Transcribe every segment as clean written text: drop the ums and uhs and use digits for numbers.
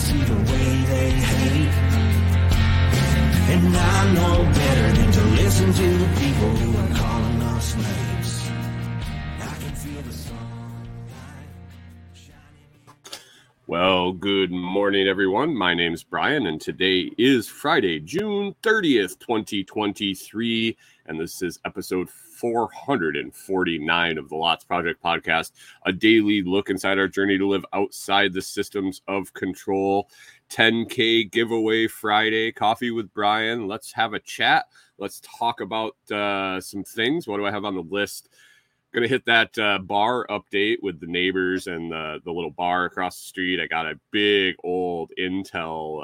see the way they hate. And I know better than to listen to the people who are calling us slaves. I can feel the sun shining. Well, good morning, everyone. My name's Brian, and today is Friday, June 30th, 2023, and this is episode 449 of the Lots Project Podcast, a daily look inside our journey to live outside the systems of control. 10K giveaway Friday, coffee with Brian. Let's have a chat. Let's talk about some things. What do I have on the list? Going to hit that bar update with the neighbors and the little bar across the street. I got a big old intel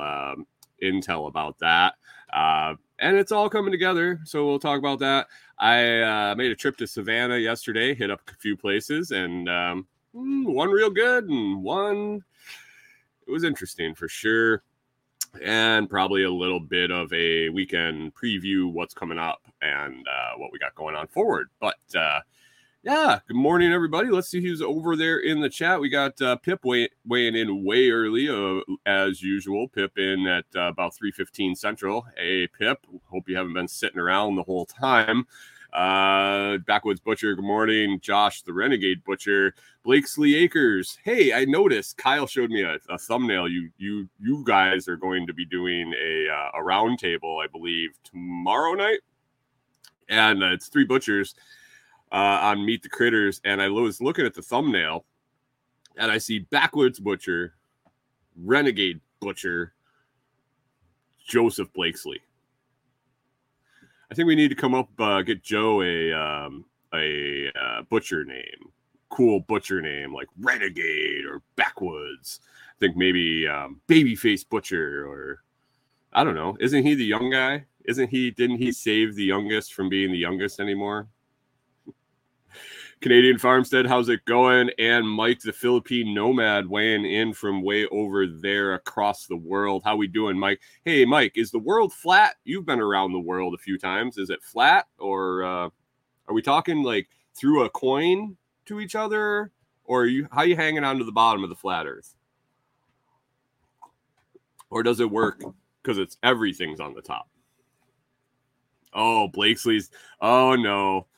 about that. And it's all coming together, so we'll talk about that. I made a trip to Savannah yesterday, hit up a few places, and one real good and one, it was interesting for sure. And probably a little bit of a weekend preview, what's coming up and what we got going on forward. But yeah, good morning, everybody. Let's see who's over there in the chat. We got Pip weighing in way early, as usual. Pip in at about 3:15 Central. Hey, Pip. Hope you haven't been sitting around the whole time. Backwoods Butcher, good morning. Josh, the Renegade Butcher. Blakesley Acres. Hey, I noticed Kyle showed me a thumbnail. You guys are going to be doing a round table, I believe, tomorrow night. And it's three butchers on Meet the Critters, and I was looking at the thumbnail, and I see Backwoods Butcher, Renegade Butcher, Joseph Blakesley. I think we need to come up, get Joe a butcher name, cool butcher name, like Renegade or Backwoods. I think maybe Babyface Butcher, or I don't know. Isn't he the young guy? Didn't he save the youngest from being the youngest anymore? Canadian Farmstead, how's it going? And Mike, the Philippine Nomad, weighing in from way over there across the world. How we doing, Mike? Hey, Mike, is the world flat? You've been around the world a few times. Is it flat? Or are we talking like through a coin to each other? Or how are you hanging on to the bottom of the flat earth? Or does it work because it's everything's on the top? Oh, Blakesley's. Oh, no.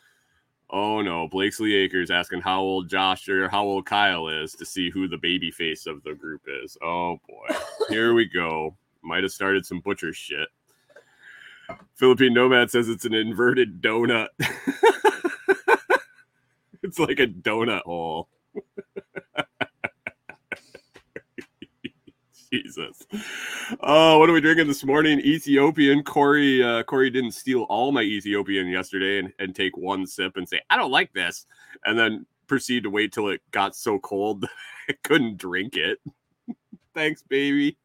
Blakesley Acres asking how old Josh or how old Kyle is to see who the baby face of the group is. Oh, boy. Here we go. Might have started some butcher shit. Philippine Nomad says it's an inverted donut. It's like a donut hole. Jesus. Oh, what are we drinking this morning? Ethiopian. Corey didn't steal all my Ethiopian yesterday and take one sip and say, I don't like this. And then proceed to wait till it got so cold that I couldn't drink it. Thanks, baby.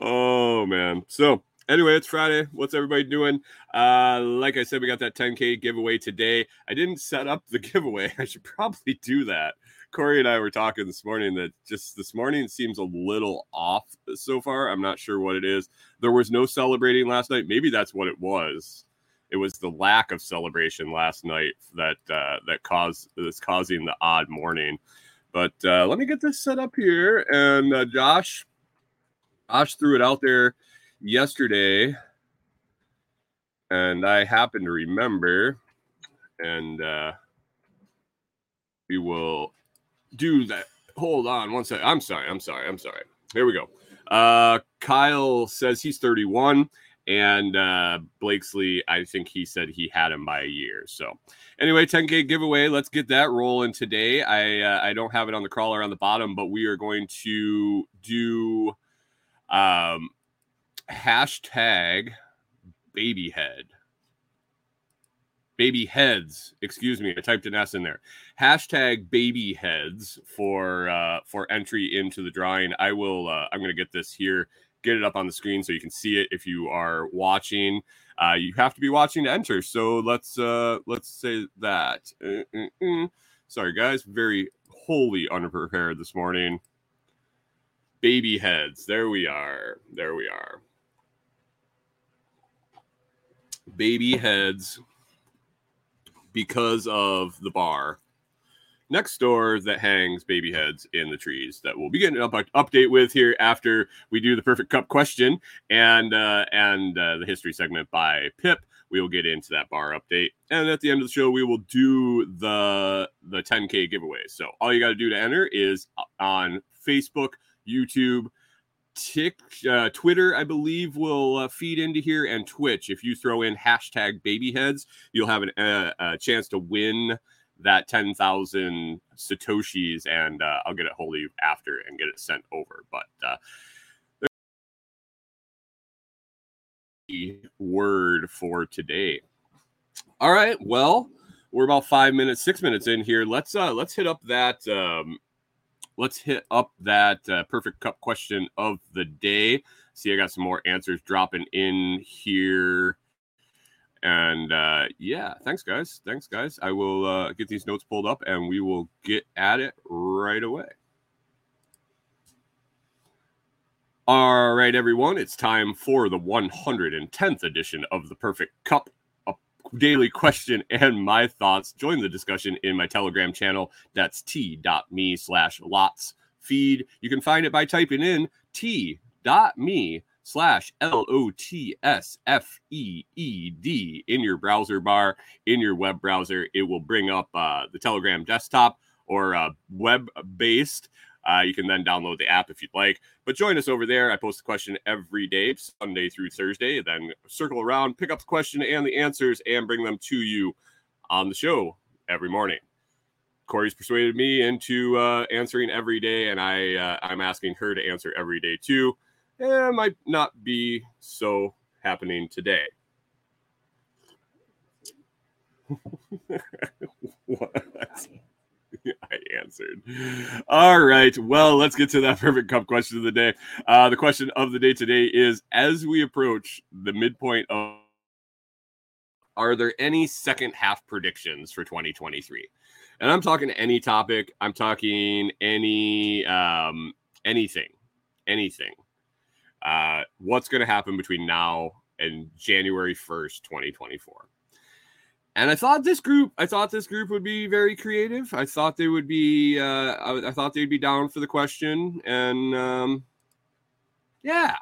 Oh, man. So anyway, it's Friday. What's everybody doing? Like I said, we got that 10K giveaway today. I didn't set up the giveaway. I should probably do that. Corey and I were talking this morning that just this morning seems a little off so far. I'm not sure what it is. There was no celebrating last night. Maybe that's what it was. It was the lack of celebration last night that's causing the odd morning. But let me get this set up here. And Josh threw it out there yesterday, and I happen to remember. And we will do that. Hold on one second. I'm sorry. Here we go. Kyle says he's 31, and Blakesley, I think he said he had him by a year. So anyway, 10K giveaway. Let's get that rolling today. I don't have it on the crawler on the bottom, but we are going to do hashtag baby heads, excuse me, I typed an S in there. Hashtag baby heads for entry into the drawing. I will, I'm going to get this here, get it up on the screen so you can see it. If you are watching, you have to be watching to enter. So let's say that. Sorry guys, very wholly unprepared this morning. Baby heads. There we are. Baby heads. Because of the bar next door that hangs baby heads in the trees that we'll be getting an update with here after we do the perfect cup question and the history segment by Pip. We will get into that bar update. And at the end of the show, we will do the 10K giveaway. So all you got to do to enter is on Facebook, YouTube, Twitter, I believe, will feed into here, and Twitch. If you throw in hashtag babyheads, you'll have a chance to win that 10,000 Satoshis, and I'll get it hold of you after and get it sent over. But word for today. All right, well, we're about 6 minutes in here. Let's hit up that perfect cup question of the day. See, I got some more answers dropping in here, and yeah, thanks guys. I will get these notes pulled up and we will get at it right away. All right, everyone, it's time for the 110th edition of the Perfect Cup, a daily question and my thoughts. Join the discussion in my Telegram channel. That's t.me/lotsfeed. You can find it by typing in t.me/lotsfeed in your browser bar, in your web browser. It will bring up the Telegram desktop or web-based. You can then download the app if you'd like, but join us over there. I post the question every day, Sunday through Thursday, then circle around, pick up the question and the answers, and bring them to you on the show every morning. Corey's persuaded me into answering every day, and I'm asking her to answer every day too. It might not be so happening today. What? I answered. All right. Well, let's get to that perfect cup question of the day. The question of the day today is, as we approach the midpoint of, are there any second half predictions for 2023? And I'm talking any topic. I'm talking any, anything. What's going to happen between now and January 1st, 2024? And I thought this group would be very creative. I thought they would be, I thought they'd be down for the question. And yeah,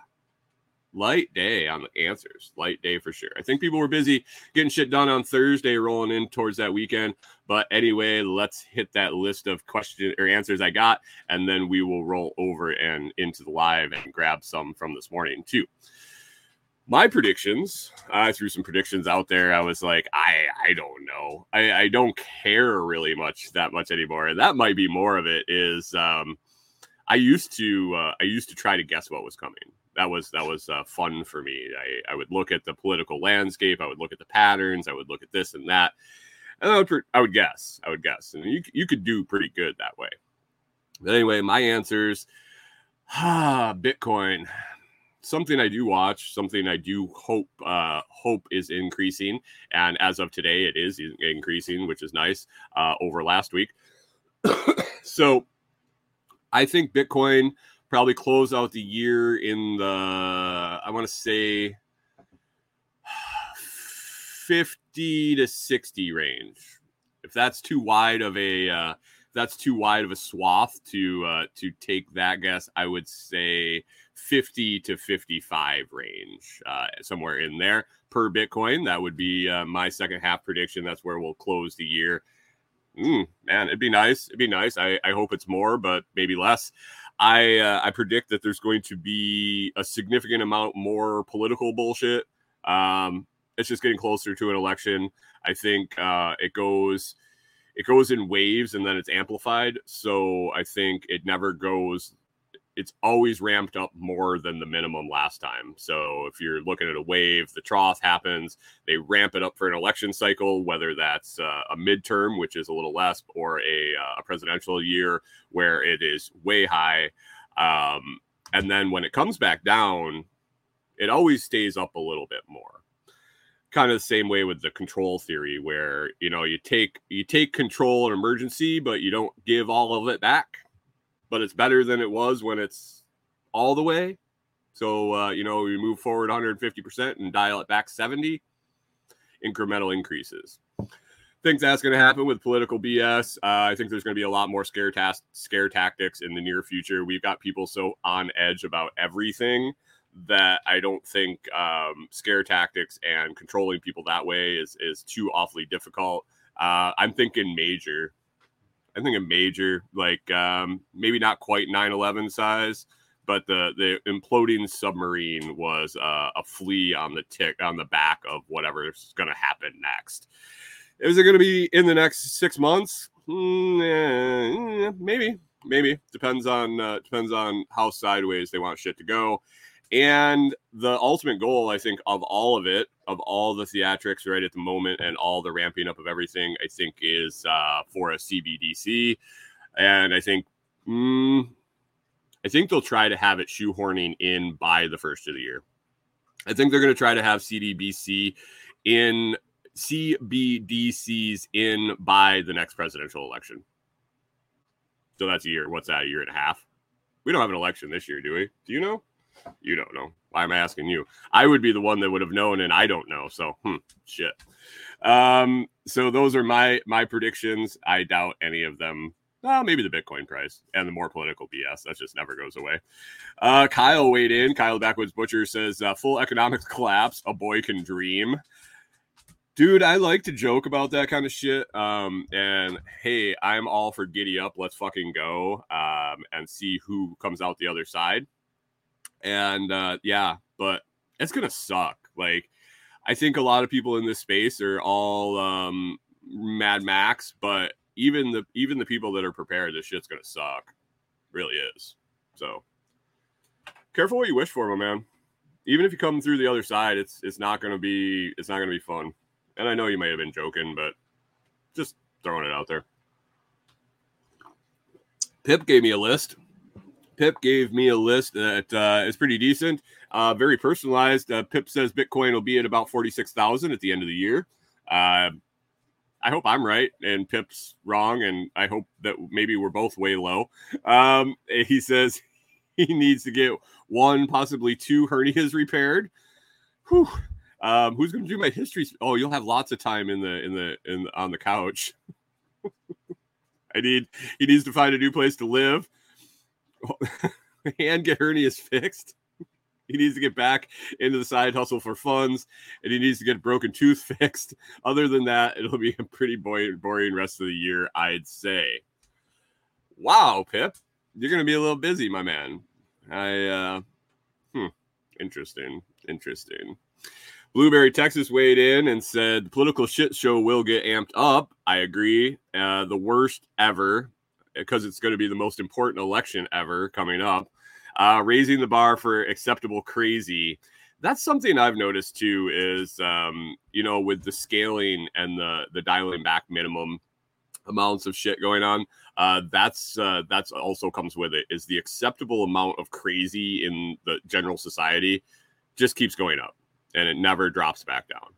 light day on the answers. Light day for sure. I think people were busy getting shit done on Thursday, rolling in towards that weekend. But anyway, let's hit that list of questions or answers I got, and then we will roll over and into the live and grab some from this morning too. My predictions, I threw some predictions out there. I was like, I don't know. I don't care really that much anymore. And that might be more of it is I used to try to guess what was coming. That was fun for me. I would look at the political landscape. I would look at the patterns. I would look at this and that. And I would guess. And you could do pretty good that way. But anyway, my answers, Bitcoin. Something I do watch, something I do hope is increasing. And as of today, it is increasing, which is nice over last week. So I think Bitcoin probably close out the year in the, I want to say 50 to 60 range. If that's too wide of a, swath to take that guess, I would say 50 to 55 range, somewhere in there per Bitcoin. That would be my second half prediction. That's where we'll close the year. Man, it'd be nice. I hope it's more, but maybe less. I predict that there's going to be a significant amount more political bullshit. It's just getting closer to an election. I think it goes in waves and then it's amplified. So I think it never goes. It's always ramped up more than the minimum last time. So if you're looking at a wave, the trough happens, they ramp it up for an election cycle, whether that's a midterm, which is a little less, or a presidential year where it is way high. And then when it comes back down, it always stays up a little bit more. Kind of the same way with the control theory, where, you know, you take control in emergency, but you don't give all of it back. But it's better than it was when it's all the way. So, you know, we move forward 150% and dial it back 70. Incremental increases. think that's going to happen with political BS. I think there's going to be a lot more scare tactics in the near future. We've got people so on edge about everything that I don't think scare tactics and controlling people that way is too awfully difficult. I'm thinking major. I think a major, like maybe not quite 9/11 size, but the imploding submarine was a flea on the back of whatever's going to happen next. Is it going to be in the next 6 months? Maybe. Depends on how sideways they want shit to go. And the ultimate goal, I think, of all of it, of all the theatrics right at the moment and all the ramping up of everything, I think is for a CBDC. And I think they'll try to have it shoehorning in by the first of the year. I think they're going to try to have CBDCs in by the next presidential election. So that's a year. What's that, a year and a half? We don't have an election this year, do we? Do you know? You don't know. Why am I asking you? I would be the one that would have known, and I don't know. So, shit. So those are my predictions. I doubt any of them. Well, maybe the Bitcoin price and the more political BS. That just never goes away. Kyle weighed in. Kyle Backwoods Butcher says, full economic collapse, a boy can dream. Dude, I like to joke about that kind of shit. And hey, I'm all for giddy up. Let's fucking go and see who comes out the other side. And yeah, but it's going to suck. Like, I think a lot of people in this space are all Mad Max, but even the people that are prepared, this shit's going to suck. Really is. So careful what you wish for, my man. Even if you come through the other side, it's not going to be fun. And I know you may have been joking, but just throwing it out there. Pip gave me a list. Pip gave me a list that is pretty decent, very personalized. Pip says Bitcoin will be at about 46,000 at the end of the year. I hope I'm right and Pip's wrong, and I hope that maybe we're both way low. He says he needs to get one, possibly two hernias repaired. Whew. Who's going to do my history? Oh, you'll have lots of time in the on the couch. He needs to find a new place to live. And get hernias fixed. He needs to get back into the side hustle for funds, and he needs to get a broken tooth fixed. Other than that, it'll be a pretty boring rest of the year, I'd say. Wow, Pip, you're going to be a little busy, my man. Interesting. Blueberry, Texas weighed in and said, the political shit show will get amped up. I agree. The worst ever. Because it's going to be the most important election ever coming up, raising the bar for acceptable crazy. That's something I've noticed too is, with the scaling and the dialing back minimum amounts of shit going on, that's also comes with it is the acceptable amount of crazy in the general society just keeps going up and it never drops back down.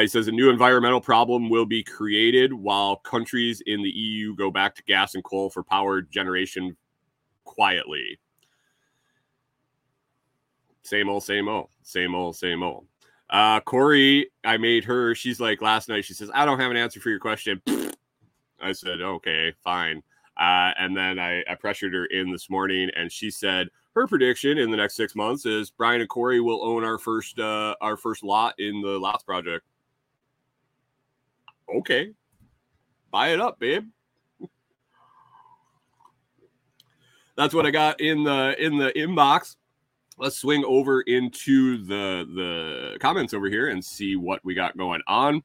He says a new environmental problem will be created while countries in the EU go back to gas and coal for power generation quietly. Same old. Corey, I made her. She's like last night. She says, I don't have an answer for your question. I said, okay, fine. And then I pressured her in this morning, and she said her prediction in the next 6 months is Brian and Corey will own our first lot in the Lots Project. Okay, buy it up, babe. That's what I got in the inbox. Let's swing over into the comments over here and see what we got going on.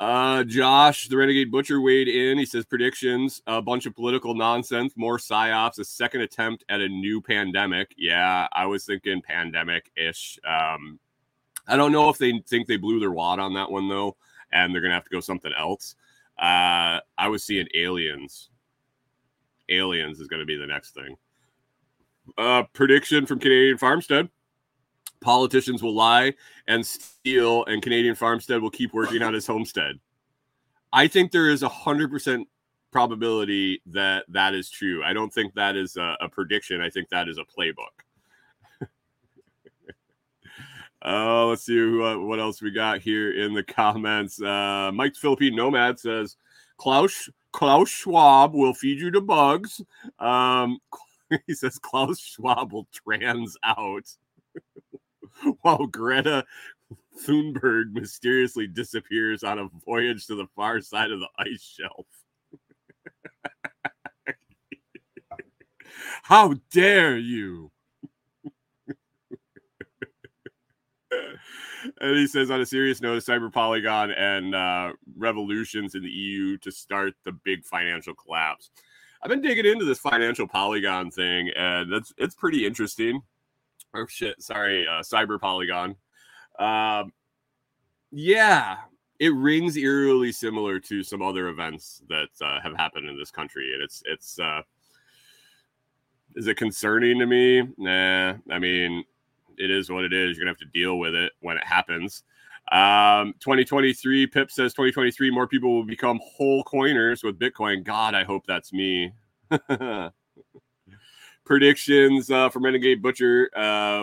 Josh, the Renegade Butcher weighed in. He says predictions, a bunch of political nonsense, more psyops, a second attempt at a new pandemic. Yeah, I was thinking pandemic-ish. I don't know if they think they blew their wad on that one, though, and they're going to have to go something else. I was seeing aliens. Aliens is going to be the next thing. Prediction from Canadian Farmstead. Politicians will lie and steal, and Canadian Farmstead will keep working on his homestead. I think there is 100% probability that is true. I don't think that is a prediction. I think that is a playbook. Let's see what else we got here in the comments. Mike the Philippine Nomad says, Klaus Schwab will feed you to bugs. He says Klaus Schwab will trans out while Greta Thunberg mysteriously disappears on a voyage to the far side of the ice shelf. How dare you? And he says, on a serious note, Cyber Polygon and revolutions in the EU to start the big financial collapse. I've been digging into this financial polygon thing, and it's pretty interesting. Oh, shit. Sorry, Cyber Polygon. Yeah, it rings eerily similar to some other events that have happened in this country. And it's is it concerning to me? Nah, I mean, it is what it is. You're going to have to deal with it when it happens. 2023, Pip says 2023, more people will become whole coiners with Bitcoin. God, I hope that's me. Predictions from Renegade Butcher.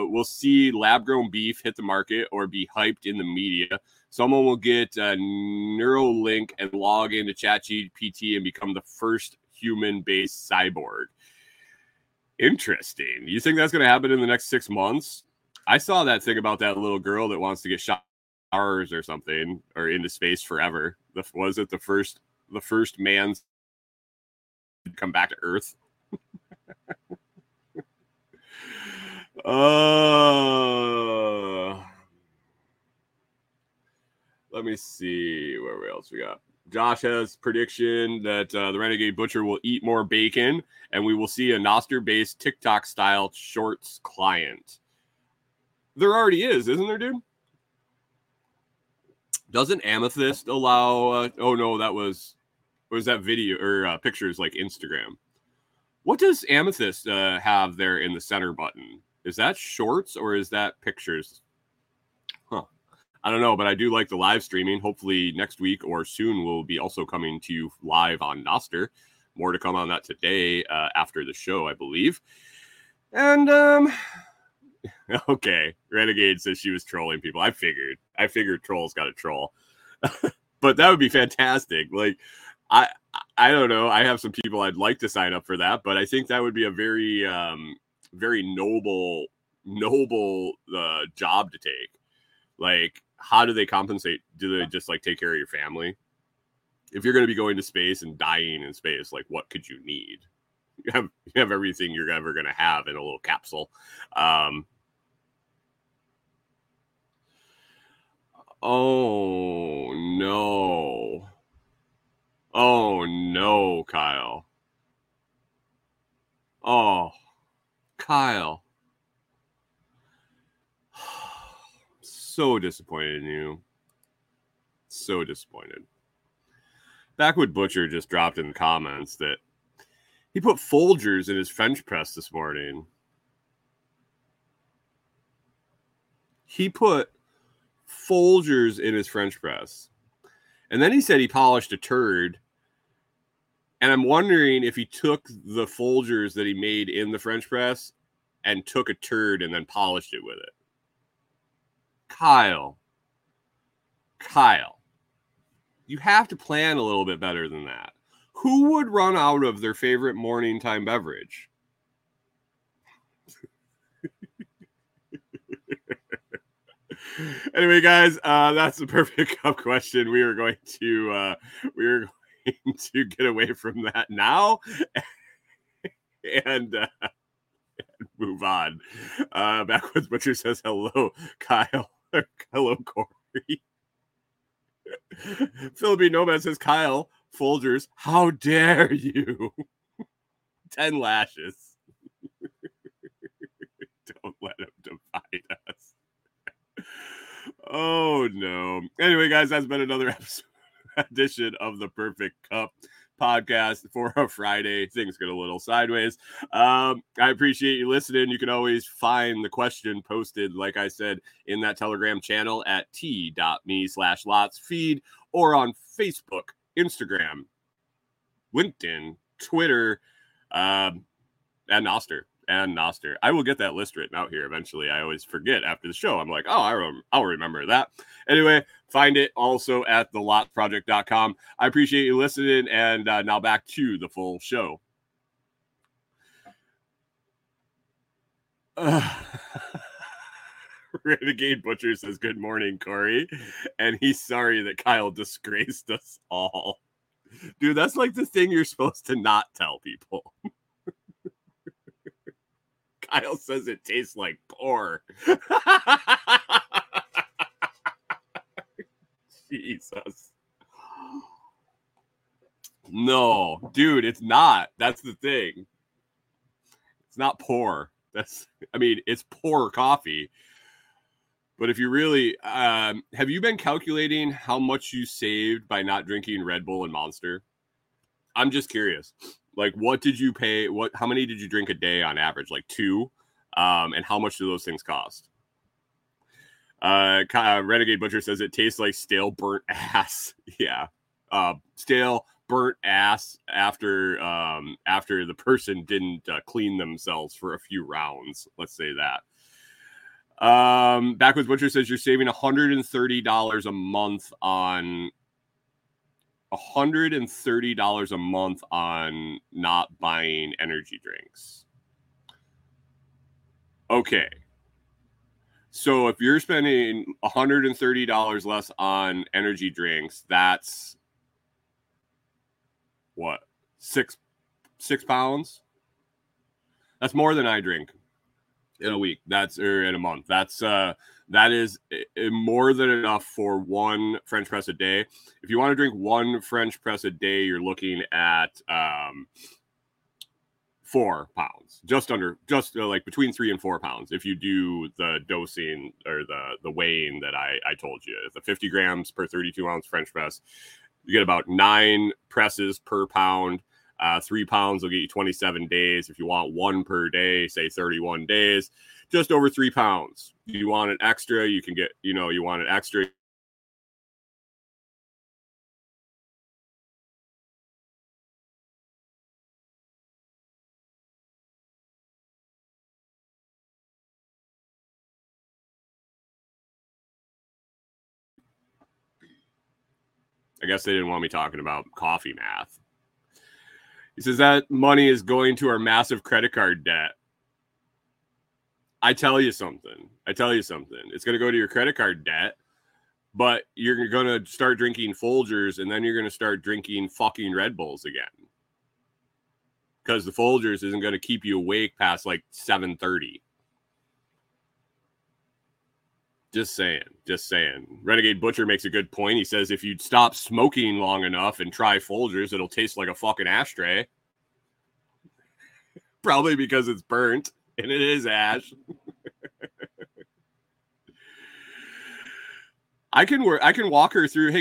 We'll see lab-grown beef hit the market or be hyped in the media. Someone will get a Neuralink and log into ChatGPT and become the first human-based cyborg. Interesting. You think that's going to happen in the next 6 months? I saw that thing about that little girl that wants to get showers or something, or into space forever. Was it the first man to come back to Earth? Let me see where else we got. Josh has prediction that the Renegade Butcher will eat more bacon, and we will see a Nostr-based TikTok-style shorts client. There already is, isn't there, dude? Doesn't Amethyst allow... oh, no, that was that video or pictures like Instagram. What does Amethyst have there in the center button? Is that shorts or is that pictures? I don't know, but I do like the live streaming. Hopefully next week or soon we'll be also coming to you live on Nostr. More to come on that today after the show, I believe. And, okay. Renegade says she was trolling people. I figured trolls got a troll. But that would be fantastic. Like, I don't know. I have some people I'd like to sign up for that, but I think that would be a very, very noble job to take. Like, how do they compensate? Do they just, like, take care of your family? If you're going to be going to space and dying in space, like, what could you need? You have everything you're ever going to have in a little capsule. Oh, no, Kyle. Oh, Kyle. So disappointed in you. So disappointed. Backwood Butcher just dropped in the comments that he put Folgers in his French press this morning. He put Folgers in his French press. And then he said he polished a turd. And I'm wondering if he took the Folgers that he made in the French press and took a turd and then polished it with it. Kyle, you have to plan a little bit better than that. Who would run out of their favorite morning time beverage? Anyway, guys, that's the perfect cup question. We are going to get away from that now and move on. Backwards Butcher says hello, Kyle. Hello, Corey. Philippine Nomad says, Kyle, Folgers, how dare you? 10 lashes. Don't let him divide us. Oh, no. Anyway, guys, that's been another edition of The Perfect Cup podcast for a Friday. Things get a little sideways. I appreciate you listening. You can always find the question posted, like I said, in that Telegram channel at t.me/lotsfeed or on Facebook, Instagram, LinkedIn, Twitter, and Nostr. and Nostr. I will get that list written out here eventually. I always forget after the show. I'm like, oh, I'll remember that. Anyway, find it also at thelotsproject.com. I appreciate you listening, and now back to the full show. Renegade Butcher says, good morning, Corey. And he's sorry that Kyle disgraced us all. Dude, that's like the thing you're supposed to not tell people. Kyle says it tastes like pork. Jesus. No, dude, it's not. That's the thing. It's not poor. It's poor coffee. But if you really, have you been calculating how much you saved by not drinking Red Bull and Monster? I'm just curious. Like, what did you pay? How many did you drink a day on average? Like two? And how much do those things cost? Renegade Butcher says it tastes like stale burnt ass. Yeah. Stale burnt ass after the person didn't clean themselves for a few rounds. Let's say that. Backwards Butcher says you're saving $130 a month on not buying energy drinks. Okay. So if you're spending $130 less on energy drinks, that's what? 6 pounds? That's more than I drink in a week. Or in a month. That is more than enough for one French press a day. If you want to drink one French press a day, you're looking at 4 pounds, just between 3 and 4 pounds. If you do the dosing or the weighing that I told you, the 50 grams per 32 ounce French press, you get about 9 presses per pound. 3 pounds will get you 27 days. If you want one per day, say 31 days, just over 3 pounds. You want an extra, you can get, you want an extra. I guess they didn't want me talking about coffee math. He says that money is going to our massive credit card debt. I tell you something. It's going to go to your credit card debt, but you're going to start drinking Folgers, and then you're going to start drinking fucking Red Bulls again. Because the Folgers isn't going to keep you awake past like 7:30. Just saying. Renegade Butcher makes a good point. He says if you stop smoking long enough and try Folgers, it'll taste like a fucking ashtray. Probably because it's burnt, and it is ash. I can walk her through the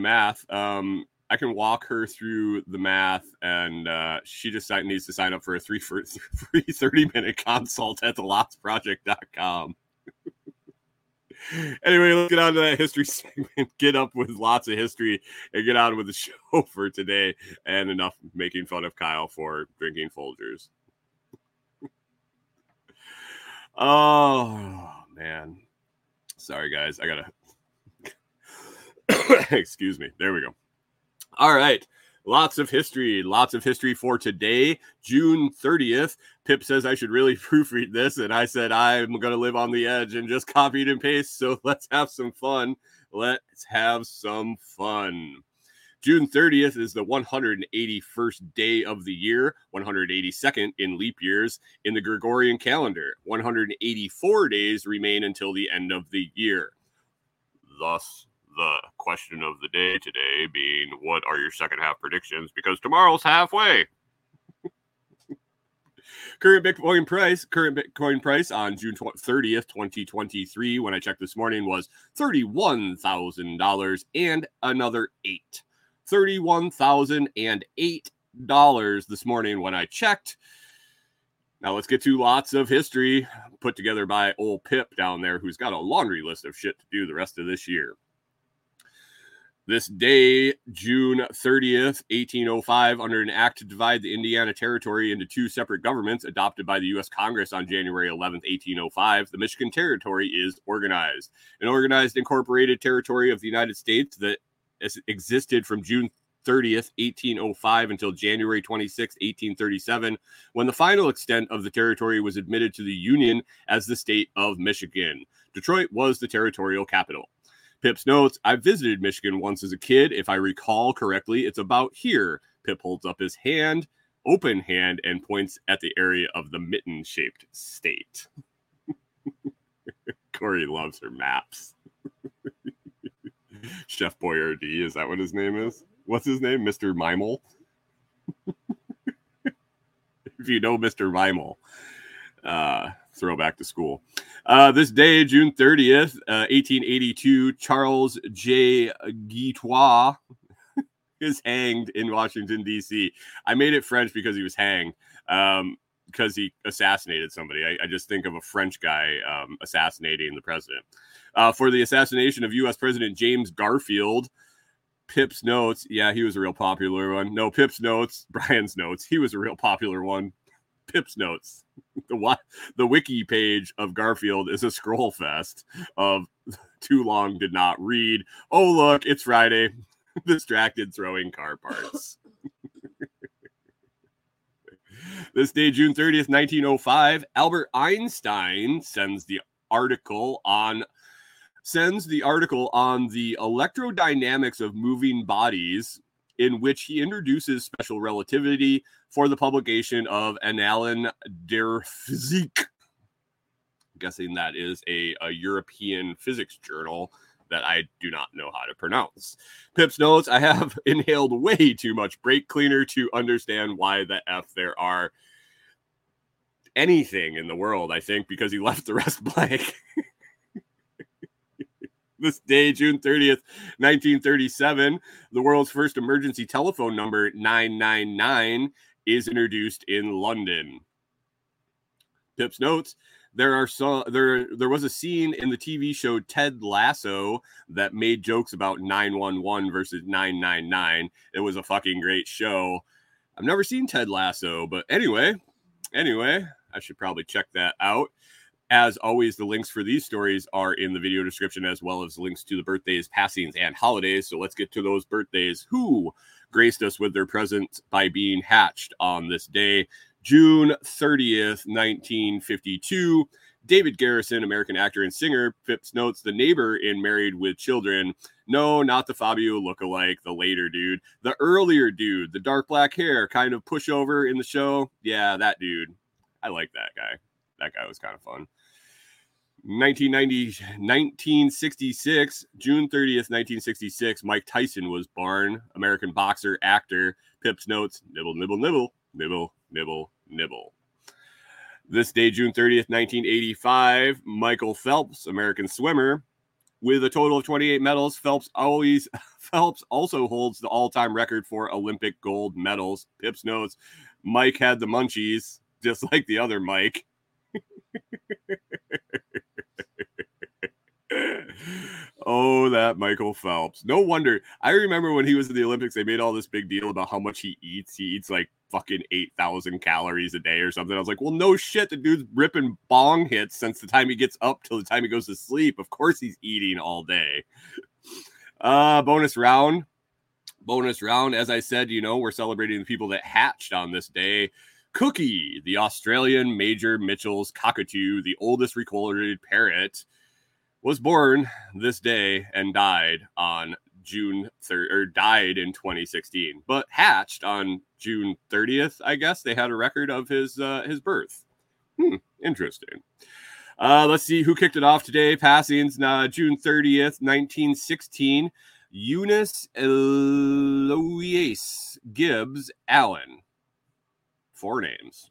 math. I can walk her through the math, and she just needs to sign up for a free 30-minute consult at thelotsproject.com. Anyway, let's get on to that history segment. Get up with lots of history and get on with the show for today. And enough making fun of Kyle for drinking Folgers. Oh, man. Sorry, guys. I gotta... Excuse me. There we go. All right. Lots of history for today, June 30th. Pip says I should really proofread this, and I said I'm going to live on the edge and just copied and paste, so let's have some fun. June 30th is the 181st day of the year, 182nd in leap years in the Gregorian calendar. 184 days remain until the end of the year. Thus, the question of the day today being, what are your second half predictions? Because tomorrow's halfway. Current Bitcoin price on June 30th, 2023, when I checked this morning, was $31,000 and another $8. $31,008 this morning when I checked. Now let's get to lots of history put together by old Pip down there, who's got a laundry list of shit to do the rest of this year. This day, June 30th, 1805, under an act to divide the Indiana Territory into two separate governments adopted by the U.S. Congress on January 11th, 1805, the Michigan Territory is organized. An organized incorporated territory of the United States that existed from June 30th, 1805 until January 26, 1837, when the final extent of the territory was admitted to the Union as the state of Michigan. Detroit was the territorial capital. Pip's notes, I visited Michigan once as a kid. If I recall correctly, it's about here. Pip holds up his hand, open hand, and points at the area of the mitten-shaped state. Corey loves her maps. Chef Boyardee, is that what his name is? What's his name? Mr. Mimel? If you know Mr. Mimel. Throwback to school. This day, June 30th, 1882, Charles J. Guitois is hanged in Washington, D.C. I made it French because he was hanged, because he assassinated somebody. I just think of a French guy assassinating the president. For the assassination of U.S. President James Garfield, Pip's notes. Yeah, he was a real popular one. No, Pip's notes. Brian's notes. He was a real popular one. Pip's notes. The wiki page of Garfield is a scroll fest of too long did not read. Oh, look, it's Friday. Distracted throwing car parts. This day, June 30th, 1905, Albert Einstein sends the article on the electrodynamics of moving bodies, in which he introduces special relativity for the publication of Annalen der Physik. I'm guessing that is a European physics journal that I do not know how to pronounce. Pip's notes, I have inhaled way too much brake cleaner to understand why the F there are anything in the world, I think, because he left the rest blank. This day, June 30th, 1937, the world's first emergency telephone number, 999, is introduced in London. Pip's notes, there was a scene in the TV show Ted Lasso that made jokes about 911 versus 999. It was a fucking great show. I've never seen Ted Lasso, but anyway, I should probably check that out. As always, the links for these stories are in the video description, as well as links to the birthdays, passings, and holidays. So let's get to those birthdays. Who graced us with their presence by being hatched on this day? June 30th, 1952. David Garrison, American actor and singer. Pip's notes, the neighbor in Married with Children. No, not the Fabio lookalike, the later dude. The earlier dude, the dark black hair, kind of pushover in the show. Yeah, that dude. I like that guy. That guy was kind of fun. 1966, June 30th, 1966, Mike Tyson was born. American boxer, actor. Pip's notes, nibble, nibble, nibble, nibble, nibble, nibble. This day, June 30th, 1985, Michael Phelps, American swimmer. With a total of 28 medals, Phelps also holds the all-time record for Olympic gold medals. Pip's notes, Mike had the munchies, just like the other Mike. Oh, that Michael Phelps. No wonder. I remember when he was in the Olympics, they made all this big deal about how much he eats. He eats like fucking 8,000 calories a day or something. I was like, well, no shit. The dude's ripping bong hits since the time he gets up till the time he goes to sleep. Of course he's eating all day. Bonus round. As I said, we're celebrating the people that hatched on this day. Cookie, the Australian Major Mitchell's cockatoo, the oldest recorded parrot, was born this day and died on June 3rd, or died in 2016, but hatched on June 30th, I guess. They had a record of his birth. Interesting. Let's see who kicked it off today. Passings, June 30th, 1916. Eunice Eloise Gibbs Allen. Four names.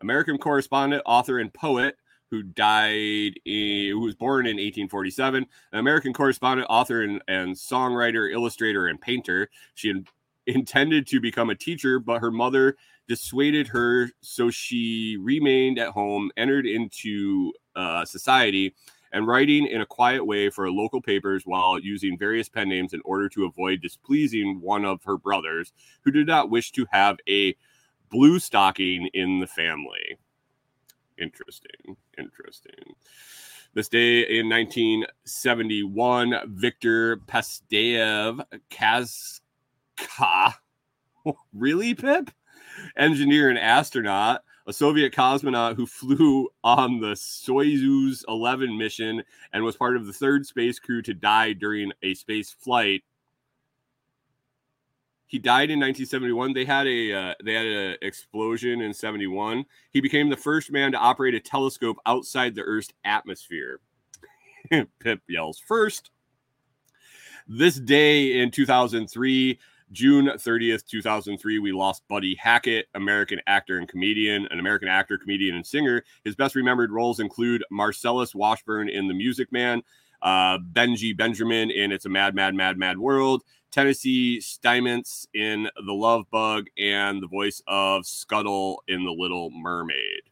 American correspondent, author, and poet who was born in 1847. An American correspondent, author, and songwriter, illustrator, and painter. She intended to become a teacher, but her mother dissuaded her, so she remained at home, entered into society, and writing in a quiet way for local papers while using various pen names in order to avoid displeasing one of her brothers, who did not wish to have a blue stocking in the family. Interesting. This day in 1971, Victor Pasteyev Kazka, really, Pip? Engineer and astronaut, a Soviet cosmonaut who flew on the Soyuz 11 mission and was part of the third space crew to die during a space flight. He died in 1971. They had an explosion in 71. He became the first man to operate a telescope outside the Earth's atmosphere. Pip yells first. This day in 2003, June 30th, 2003, we lost Buddy Hackett, American actor and comedian, and singer. His best remembered roles include Marcellus Washburn in The Music Man, Benji Benjamin in It's a Mad, Mad, Mad, Mad World, Tennessee Steinmetz in The Love Bug, and the voice of Scuttle in The Little Mermaid.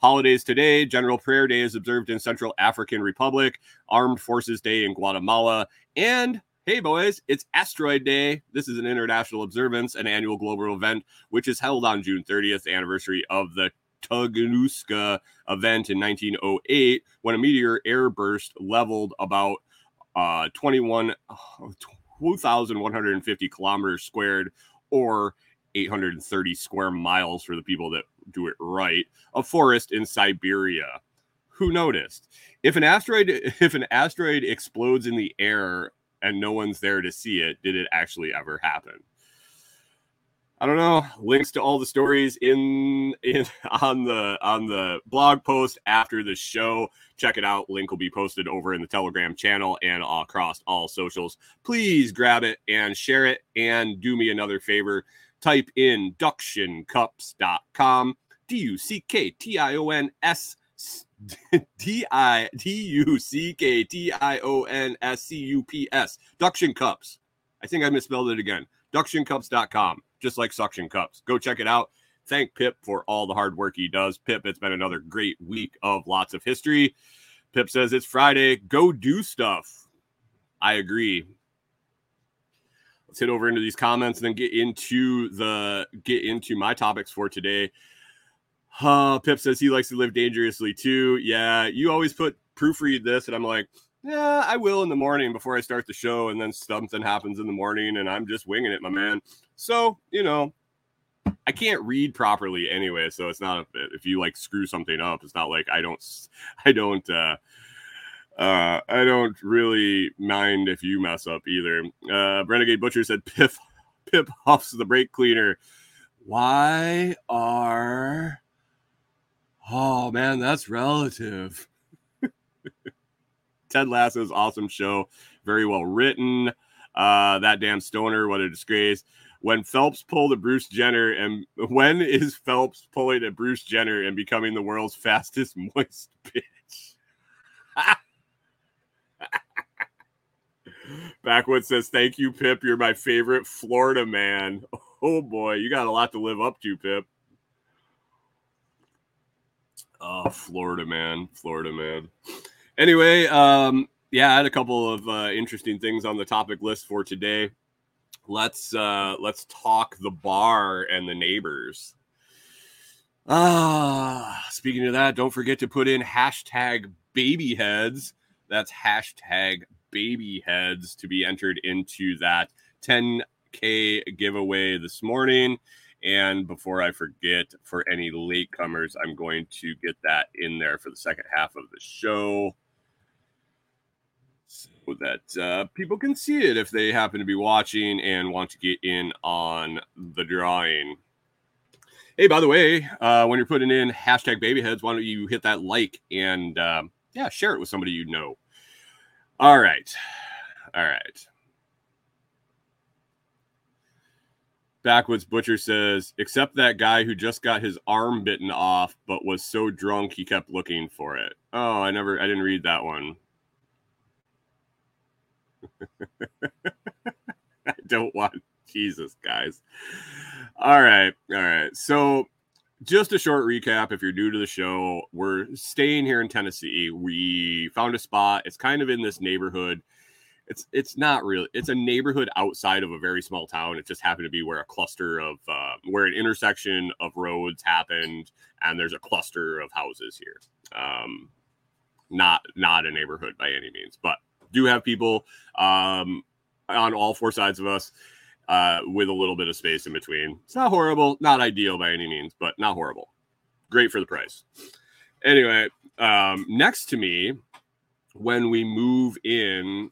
Holidays today: General Prayer Day is observed in Central African Republic, Armed Forces Day in Guatemala, and, hey boys, it's Asteroid Day. This is an international observance, an annual global event, which is held on June 30th, the anniversary of the Tunguska event in 1908, when a meteor airburst leveled about 2,150 kilometers squared, or 830 square miles for the people that do it right, a forest in Siberia. Who noticed? If an asteroid explodes in the air and no one's there to see it, did it actually ever happen? I don't know. Links to all the stories on the blog post after the show. Check it out. Link will be posted over in the Telegram channel and across all socials. Please grab it and share it. And do me another favor. Type in ductioncups.com. DUCKTIONSCUPS. Duction Cups. I think I misspelled it again. Ductioncups.com. Just like suction cups. Go check it out. Thank Pip for all the hard work he does. Pip, it's been another great week of lots of history. Pip says it's Friday. Go do stuff. I agree. Let's head over into these comments and then get into my topics for today. Pip says he likes to live dangerously too. Yeah, you always put proofread this, and I'm like, yeah, I will in the morning before I start the show, and then something happens in the morning, and I'm just winging it, my man. So, you know, I can't read properly anyway, so it's not if you like screw something up, it's not like I don't really mind if you mess up either. Renegade Butcher said Pip huffs the brake cleaner. Why are? Oh man, that's relative. Ted Lasso's awesome show, very well written. That damn stoner, what a disgrace. When is Phelps pulling a Bruce Jenner and becoming the world's fastest moist bitch? Backwood says, thank you, Pip. You're my favorite Florida man. Oh boy, you got a lot to live up to, Pip. Oh, Florida man. Anyway, yeah, I had a couple of interesting things on the topic list for today. Let's talk the bar and the neighbors. Speaking of that, don't forget to put in hashtag babyheads. That's hashtag babyheads to be entered into that 10K giveaway this morning. And before I forget, for any latecomers, I'm going to get that in there for the second half of the show, so that people can see it if they happen to be watching and want to get in on the drawing. Hey, by the way, when you're putting in hashtag babyheads, why don't you hit that like and, share it with somebody you know. All right. Backwoods Butcher says, except that guy who just got his arm bitten off, but was so drunk he kept looking for it. Oh, I didn't read that one. I don't want Jesus, guys. All right. So Just a short recap. If you're new to the show, we're staying here in Tennessee. We found a spot. It's kind of in this neighborhood. It's not really. It's a neighborhood outside of a very small town. It just happened to be where a cluster of where an intersection of roads happened, and there's a cluster of houses here. Not a neighborhood by any means, but do have people on all four sides of us. With a little bit of space in between. It's not horrible, not ideal by any means, but not horrible. Great for the price. Anyway, next to me, when we move in,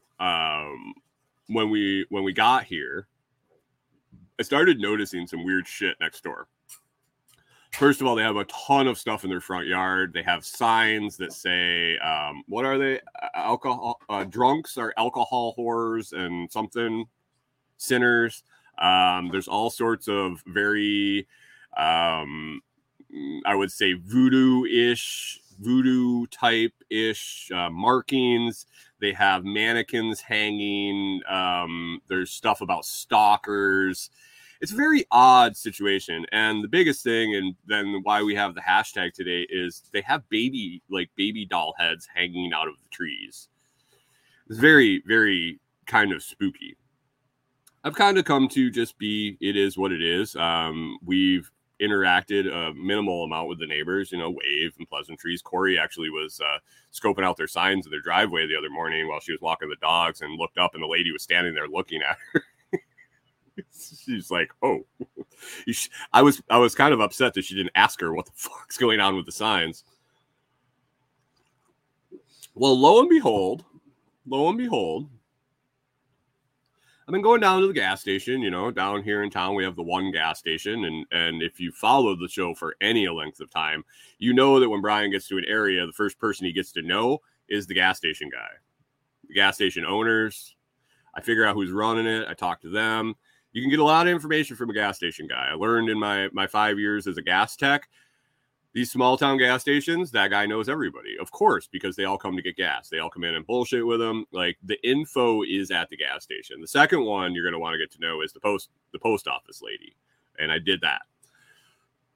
when we got here, I started noticing some weird shit next door. First of all, they have a ton of stuff in their front yard. They have signs that say, what are they? Alcohol drunks or alcohol whores and something. Sinners. There's all sorts of very, I would say voodoo type ish markings. They have mannequins hanging. There's stuff about stalkers. It's a very odd situation. And the biggest thing, and then why we have the hashtag today, is they have baby doll heads hanging out of the trees. It's very, very kind of spooky. I've kind of come to just be, it is what it is. We've interacted a minimal amount with the neighbors, you know, wave and pleasantries. Corey actually was scoping out their signs in their driveway the other morning while she was walking the dogs and looked up and the lady was standing there looking at her. She's like, oh, I was kind of upset that she didn't ask her what the fuck's going on with the signs. Well, lo and behold, I've been going down to the gas station, you know, down here in town, we have the one gas station. And if you follow the show for any length of time, you know that when Brian gets to an area, the first person he gets to know is the gas station guy, the gas station owners. I figure out who's running it. I talk to them. You can get a lot of information from a gas station guy. I learned in my 5 years as a gas tech, these small town gas stations, that guy knows everybody, of course, because they all come to get gas. They all come in and bullshit with them. Like, the info is at the gas station. The second one you're going to want to get to know is the post office lady. And I did that.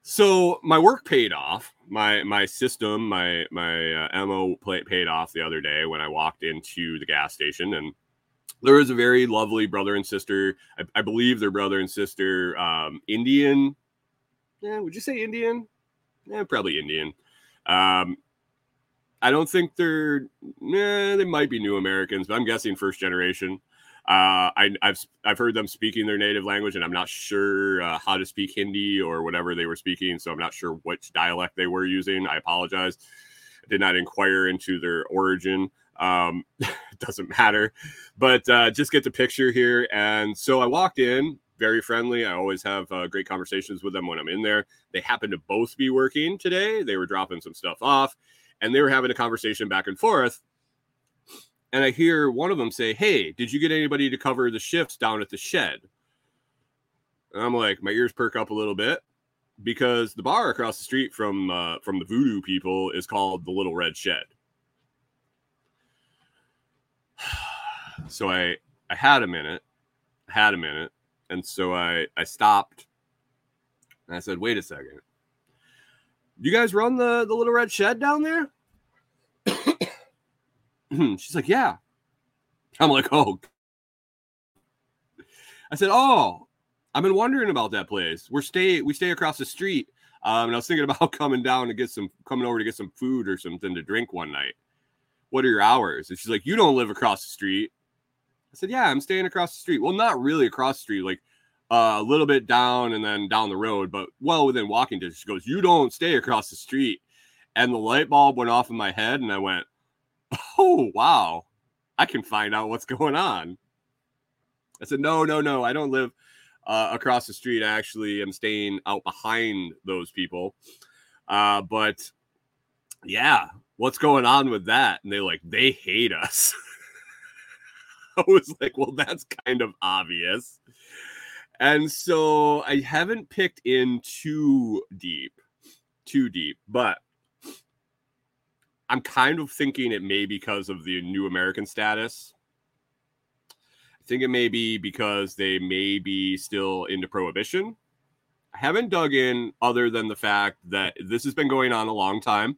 So my work paid off. My system, my MO paid off the other day when I walked into the gas station, and there was a very lovely brother and sister. I believe they're brother and sister, Indian. Yeah. Would you say Indian? Yeah, probably Indian. I don't think they might be new Americans, but I'm guessing first generation. I've heard them speaking their native language, and I'm not sure how to speak Hindi or whatever they were speaking, so I'm not sure which dialect they were using. I apologize. I did not inquire into their origin. It doesn't matter. But just get the picture here. And so I walked in. Very friendly. I always have great conversations with them when I'm in there. They happen to both be working today. They were dropping some stuff off, and they were having a conversation back and forth. And I hear one of them say, hey, did you get anybody to cover the shifts down at the shed? And I'm like, my ears perk up a little bit, because the bar across the street from the voodoo people is called the Little Red Shed. So I had a minute. And so I stopped and I said, wait a second. You guys run the Little Red Shed down there? She's like, yeah. I'm like, oh. I said, oh, I've been wondering about that place. We stay across the street. And I was thinking about coming over to get some food or something to drink one night. What are your hours? And she's like, you don't live across the street. I said, yeah, I'm staying across the street. Well, not really across the street, like a little bit down and then down the road, but well within walking distance. She goes, you don't stay across the street. And the light bulb went off in my head, and I went, oh, wow, I can find out what's going on. I said, no, I don't live across the street. I actually am staying out behind those people. But, yeah, what's going on with that? And they hate us. I was like, well, that's kind of obvious. And so I haven't picked in too deep, but I'm kind of thinking it may be because of the new American status. I think it may be because they may be still into Prohibition. haven't dug in other than the fact that this has been going on a long time,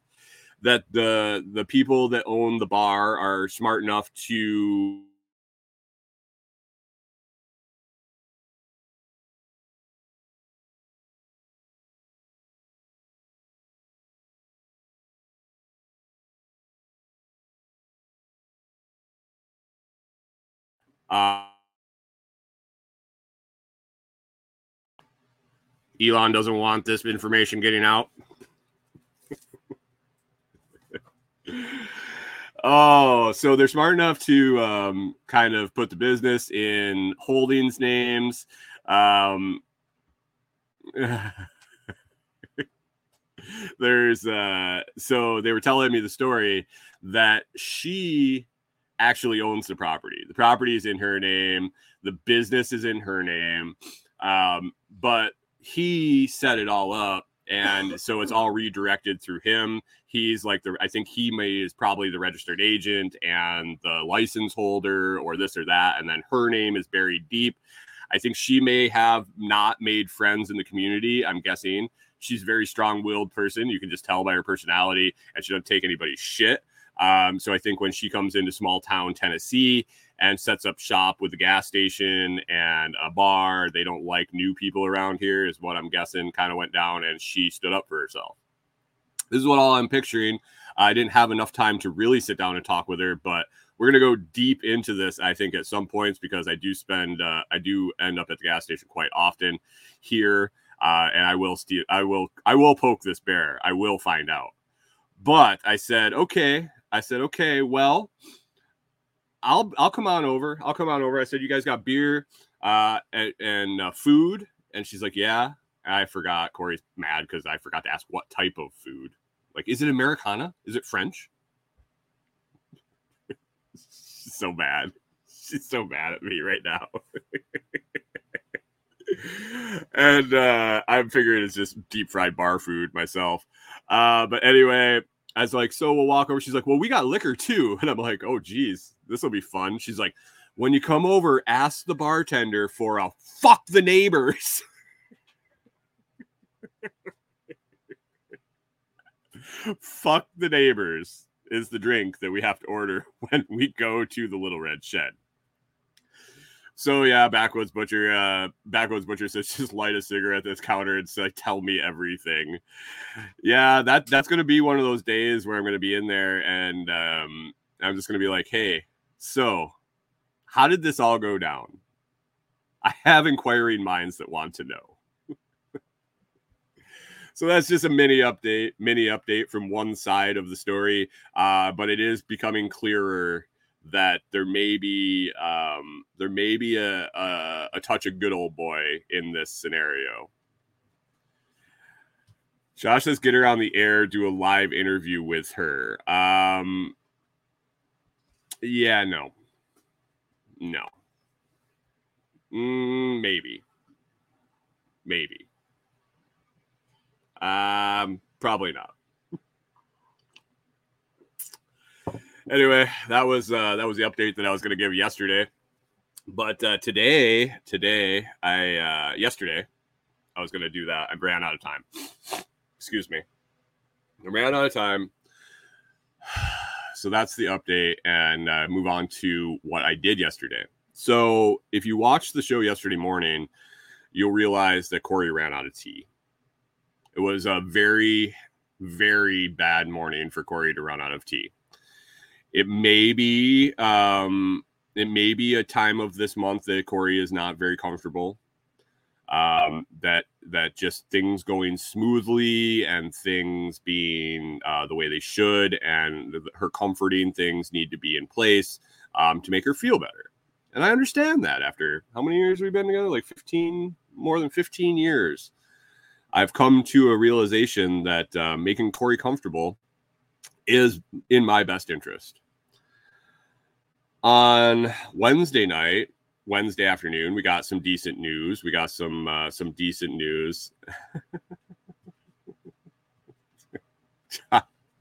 that the people that own the bar are smart enough to Elon doesn't want this information getting out. Oh, so they're smart enough to kind of put the business in holdings names. There's so they were telling me the story that she actually owns the property. The property is in her name. The business is in her name. But he set it all up. And so it's all redirected through him. He's like the, I think he is probably the registered agent and the license holder or this or that. And then her name is buried deep. I think she may have not made friends in the community. I'm guessing she's a very strong-willed person. You can just tell by her personality, and she doesn't take anybody's shit. So I think when she comes into small town Tennessee and sets up shop with a gas station and a bar, they don't like new people around here is what I'm guessing kind of went down, and she stood up for herself. This is what all I'm picturing. I didn't have enough time to really sit down and talk with her, but we're going to go deep into this, I think, at some points, because I do end up at the gas station quite often here. And I will poke this bear. I will find out. But I said, okay, well, I'll come on over. I said, you guys got beer and food? And she's like, yeah. And I forgot. Corey's mad because I forgot to ask what type of food. Like, is it Americana? Is it French? She's so mad. She's so mad at me right now. And I'm figuring it's just deep fried bar food myself. But anyway, I was like, so we'll walk over. She's like, well, we got liquor too. And I'm like, oh, geez, this will be fun. She's like, when you come over, ask the bartender for a fuck the neighbors. Fuck the neighbors is the drink that we have to order when we go to the Little Red Shed. So yeah, Backwoods Butcher says, just light a cigarette at this counter and say, tell me everything. Yeah, that's going to be one of those days where I'm going to be in there and I'm just going to be like, hey, so how did this all go down? I have inquiring minds that want to know. So that's just a mini update from one side of the story. But it is becoming clearer that there may be a touch of good old boy in this scenario. Josh says, get her on the air, do a live interview with her. Yeah, no. Maybe. Probably not. Anyway, that was the update that I was going to give yesterday, but yesterday I was going to do that. I ran out of time. Excuse me. I ran out of time. So that's the update, and move on to what I did yesterday. So if you watched the show yesterday morning, you'll realize that Corey ran out of tea. It was a very, very bad morning for Corey to run out of tea. It may be a time of this month that Corey is not very comfortable. That just things going smoothly and things being the way they should, and her comforting things need to be in place to make her feel better. And I understand that after how many years we've been together? Like 15, more than 15 years. I've come to a realization that making Corey comfortable is in my best interest. On Wednesday afternoon, we got some decent news. We got some decent news.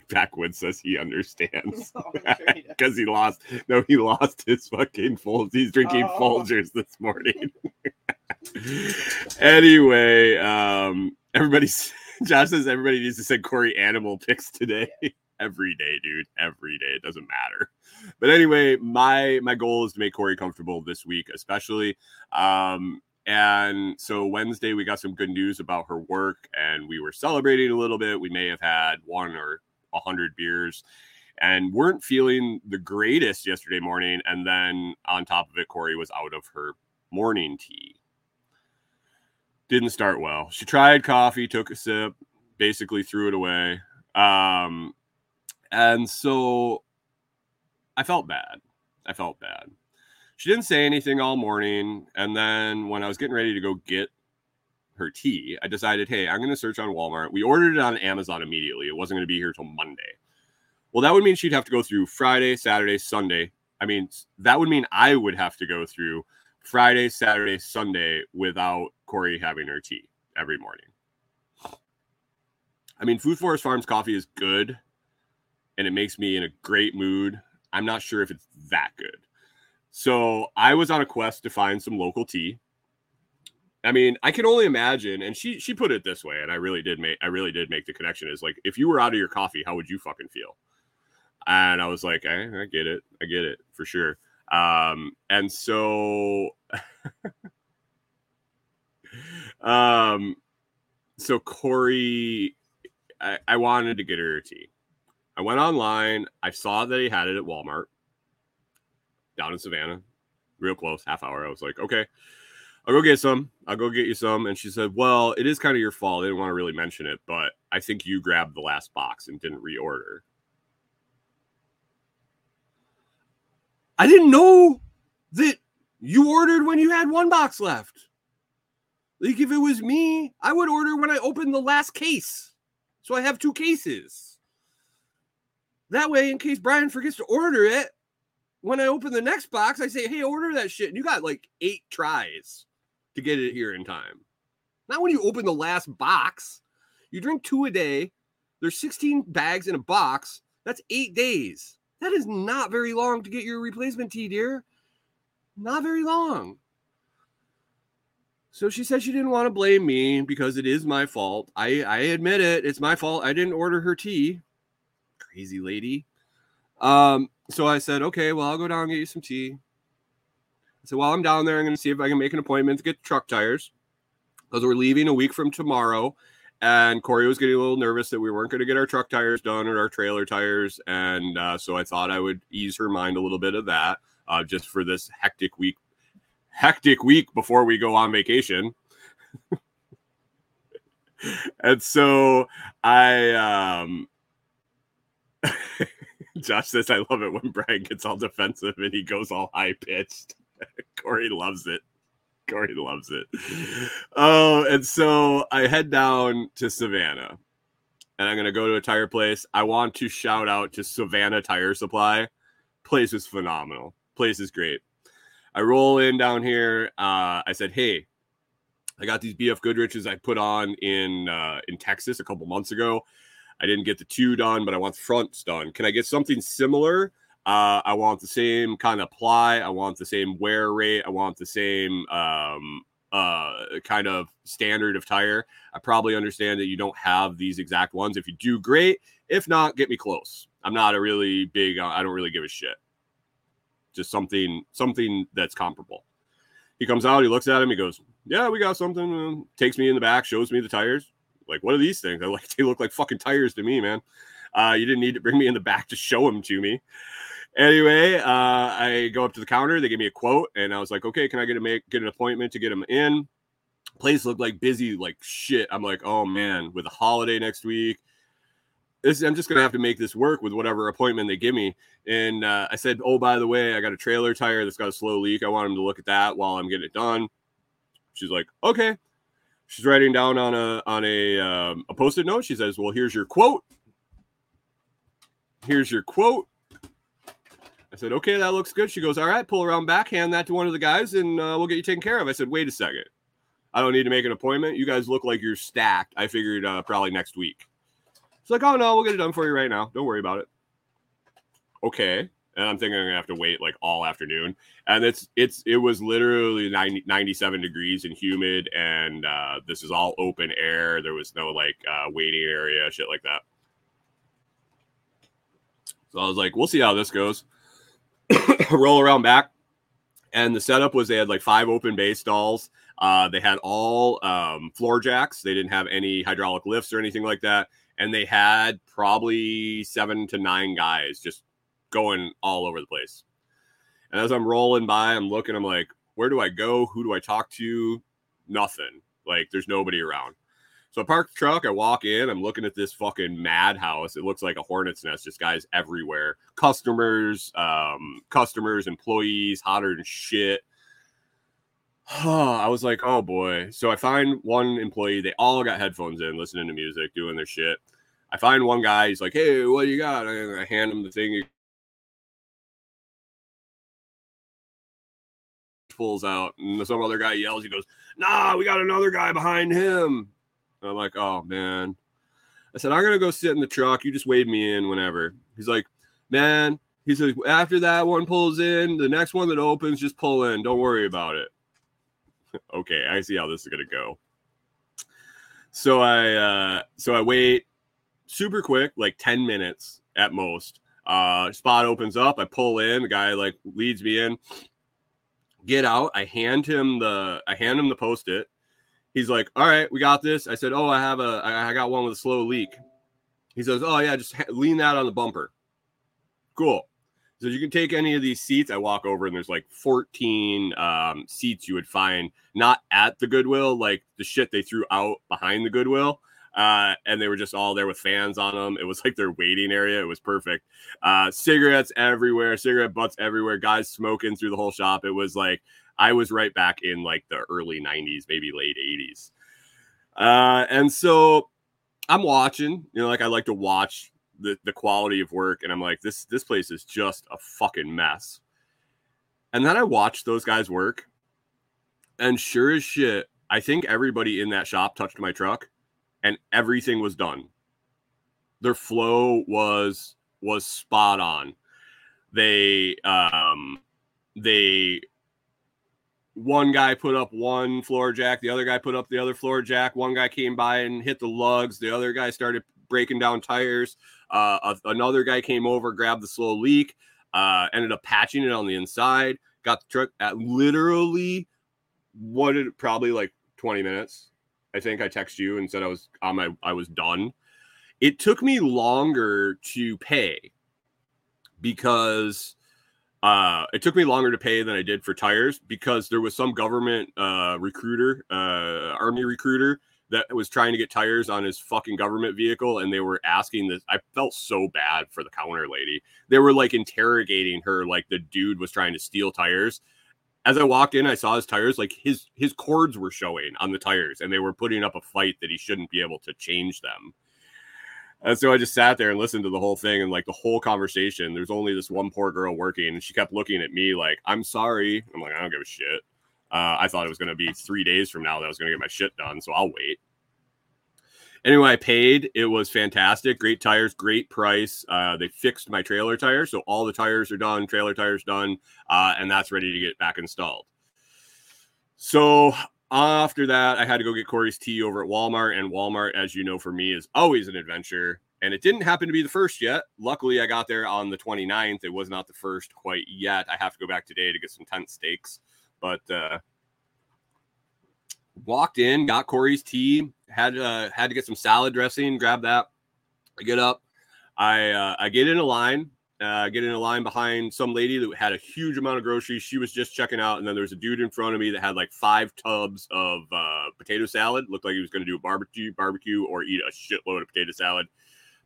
Backwoods says he understands because he lost his fucking Folgers. He's drinking Folgers this morning. Anyway, Josh says everybody needs to send Corey animal pics today. Every day, dude. Every day. It doesn't matter. But anyway, my goal is to make Corey comfortable this week, especially. And so Wednesday, we got some good news about her work, and we were celebrating a little bit. We may have had 100 beers and weren't feeling the greatest yesterday morning. And then on top of it, Corey was out of her morning tea. Didn't start well. She tried coffee, took a sip, basically threw it away. And so I felt bad. She didn't say anything all morning. And then when I was getting ready to go get her tea, I decided, hey, I'm going to search on Walmart. We ordered it on Amazon immediately. It wasn't going to be here till Monday. Well, that would mean she'd have to go through Friday, Saturday, Sunday. I mean, that would mean I would have to go through Friday, Saturday, Sunday without Corey having her tea every morning. I mean, Food Forest Farms coffee is good, and it makes me in a great mood. I'm not sure if it's that good. So I was on a quest to find some local tea. I mean, I can only imagine, and she put it this way, and I really did make the connection, is like, if you were out of your coffee, how would you fucking feel? And I was like, I get it for sure. And so, so Corey, I wanted to get her tea. I went online. I saw that he had it at Walmart down in Savannah, real close, half hour. I was like, okay, I'll go get you some. And she said, well, it is kind of your fault. I didn't want to really mention it, but I think you grabbed the last box and didn't reorder. I didn't know that you ordered when you had one box left. Like, if it was me, I would order when I opened the last case. So I have two cases. That way, in case Brian forgets to order it, when I open the next box, I say, hey, order that shit. And you got like 8 tries to get it here in time. Not when you open the last box. You drink 2 a day. There's 16 bags in a box. That's 8 days. That is not very long to get your replacement tea, dear. Not very long. So she said she didn't want to blame me because it is my fault. I admit it. It's my fault. I didn't order her tea. Crazy lady. So I said, okay, well, I'll go down and get you some tea. I said, while I'm down there, I'm going to see if I can make an appointment to get truck tires, because we're leaving a week from tomorrow. And Corey was getting a little nervous that we weren't going to get our truck tires done or our trailer tires. And so I thought I would ease her mind a little bit of that, just for this hectic week before we go on vacation. And so I, Josh says, I love it when Brian gets all defensive and he goes all high-pitched. Corey loves it. Oh, and so I head down to Savannah, and I'm going to go to a tire place. I want to shout out to Savannah Tire Supply. Place is phenomenal. Place is great. I roll in down here. I said, hey, I got these BFGoodrichs I put on in Texas a couple months ago. I didn't get the two done, but I want the fronts done. Can I get something similar? I want the same kind of ply. I want the same wear rate. I want the same kind of standard of tire. I probably understand that you don't have these exact ones. If you do, great. If not, get me close. I'm not a really big, I don't really give a shit. Just something that's comparable. He comes out, he looks at him, he goes, yeah, we got something. Takes me in the back, shows me the tires. Like, what are these things? I'm like, they look like fucking tires to me, man. You didn't need to bring me in the back to show them to me. Anyway, I go up to the counter. They give me a quote, and I was like, okay, can I get an appointment to get them in? Place looked like busy, like shit. I'm like, oh man, with a holiday next week, I'm just gonna have to make this work with whatever appointment they give me. And I said, oh, by the way, I got a trailer tire that's got a slow leak. I want them to look at that while I'm getting it done. She's like, okay. She's writing down on a post-it note. She says, well, here's your quote. I said, okay, that looks good. She goes, all right, pull around back, hand that to one of the guys, and we'll get you taken care of. I said, wait a second. I don't need to make an appointment. You guys look like you're stacked. I figured probably next week. She's like, oh, no, we'll get it done for you right now. Don't worry about it. Okay. and I'm thinking I'm gonna have to wait like all afternoon. And it was literally 97 degrees and humid, and this is all open air. There was no like waiting area, shit like that. So I was like, we'll see how this goes. Roll around back, and the setup was they had like 5 open bay stalls. They had all floor jacks. They didn't have any hydraulic lifts or anything like that. And they had probably 7 to 9 guys just going all over the place. And as I'm rolling by, I'm looking, I'm like, where do I go? Who do I talk to? Nothing. Like, there's nobody around. So I park the truck. I walk in. I'm looking at this fucking madhouse. It looks like a hornet's nest. Just guys everywhere. Customers, employees, hotter than shit. I was like, oh boy. So I find one employee. They all got headphones in, listening to music, doing their shit. I find one guy. He's like, hey, what do you got? And I hand him the thing. He pulls out, and some other guy yells. He goes, nah, we got another guy behind him. And I'm like, oh, man. I said, I'm going to go sit in the truck. You just wave me in whenever. He's like, man. He says, after that one pulls in, the next one that opens, just pull in. Don't worry about it. Okay, I see how this is going to go. So I wait super quick, like 10 minutes at most. Spot opens up. I pull in. The guy, like, leads me in. Get out. I hand him the Post-it. He's like, all right, we got this. I said, oh, I got one with a slow leak. He says, oh, yeah, just lean that on the bumper. Cool. So you can take any of these seats. I walk over, and there's like 14 seats you would find, not at the Goodwill, like the shit they threw out behind the Goodwill. And they were just all there with fans on them. It was like their waiting area. It was perfect. Cigarettes everywhere, cigarette butts everywhere, guys smoking through the whole shop. It was like, I was right back in like the early 90s, maybe late 80s. And so I'm watching, you know, like I like to watch the quality of work. And I'm like, this place is just a fucking mess. And then I watched those guys work. And sure as shit, I think everybody in that shop touched my truck and everything was done. Their flow was spot on. They one guy put up one floor jack. The other guy put up the other floor jack. One guy came by and hit the lugs. The other guy started breaking down tires. Another guy came over, grabbed the slow leak, ended up patching it on the inside, got the truck at literally probably like 20 minutes. I think I texted you and said I was done. It took me longer to pay because it took me longer to pay than I did for tires because there was some government army recruiter that was trying to get tires on his fucking government vehicle. And they were asking this. I felt so bad for the counter lady. They were like interrogating her. Like the dude was trying to steal tires. As I walked in, I saw his tires, like his cords were showing on the tires and they were putting up a fight that he shouldn't be able to change them. And so I just sat there and listened to the whole thing and like the whole conversation. There's only this one poor girl working and she kept looking at me like, I'm sorry. I'm like, I don't give a shit. I thought it was going to be 3 days from now that I was going to get my shit done. So I'll wait. Anyway, I paid. It was fantastic. Great tires, great price. They fixed my trailer tire. So all the tires are done, trailer tires done, and that's ready to get back installed. So after that, I had to go get Corey's tea over at Walmart. And Walmart, as you know, for me is always an adventure. And it didn't happen to be the first yet. Luckily, I got there on the 29th. It was not the first quite yet. I have to go back today to get some tent stakes. But walked in, got Corey's tea, had to get some salad dressing, grab that. I get up. I get in a line behind some lady that had a huge amount of groceries. She was just checking out. And then there was a dude in front of me that had like 5 tubs of potato salad. Looked like he was going to do a barbecue or eat a shitload of potato salad.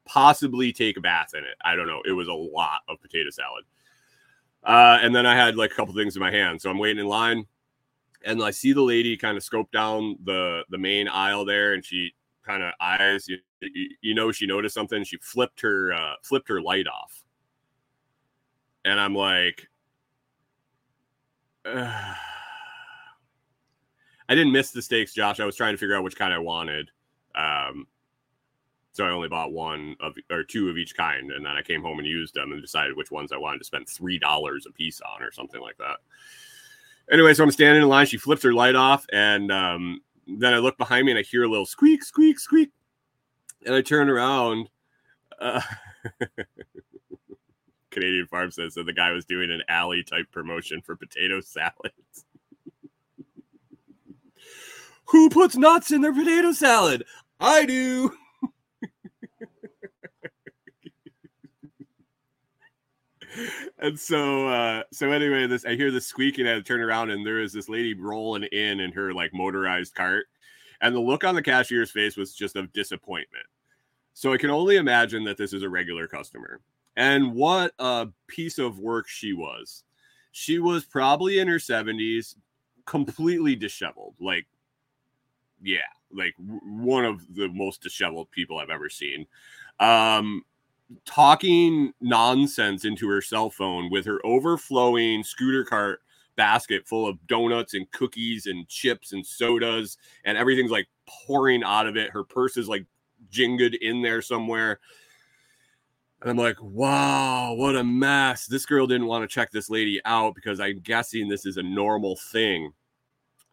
Possibly take a bath in it. I don't know. It was a lot of potato salad. And then I had like a couple things in my hand. So I'm waiting in line and I see the lady kind of scope down the main aisle there. And she kind of eyes, you know, she noticed something. She flipped her light off. And I'm like, ugh. I didn't miss the steaks, Josh. I was trying to figure out which kind I wanted. So I only bought two of each kind, and then I came home and used them and decided which ones I wanted to spend $3 a piece on or something like that. Anyway, so I'm standing in line. She flips her light off, and then I look behind me, and I hear a little squeak, squeak, squeak. And I turn around. Canadian Farm says that the guy was doing an alley-type promotion for potato salads. Who puts nuts in their potato salad? I do. And so anyway, I hear this squeaking, and I turn around, and there is this lady rolling in her like motorized cart, and the look on the cashier's face was just of disappointment. So I can only imagine that this is a regular customer. And what a piece of work she was. She was probably in her 70s, completely disheveled. Like, yeah, like one of the most disheveled people I've ever seen. Talking nonsense into her cell phone with her overflowing scooter cart basket full of donuts and cookies and chips and sodas, and everything's like pouring out of it. Her purse is like jingoed in there somewhere. And I'm like, wow, what a mess. This girl didn't want to check this lady out because I'm guessing this is a normal thing.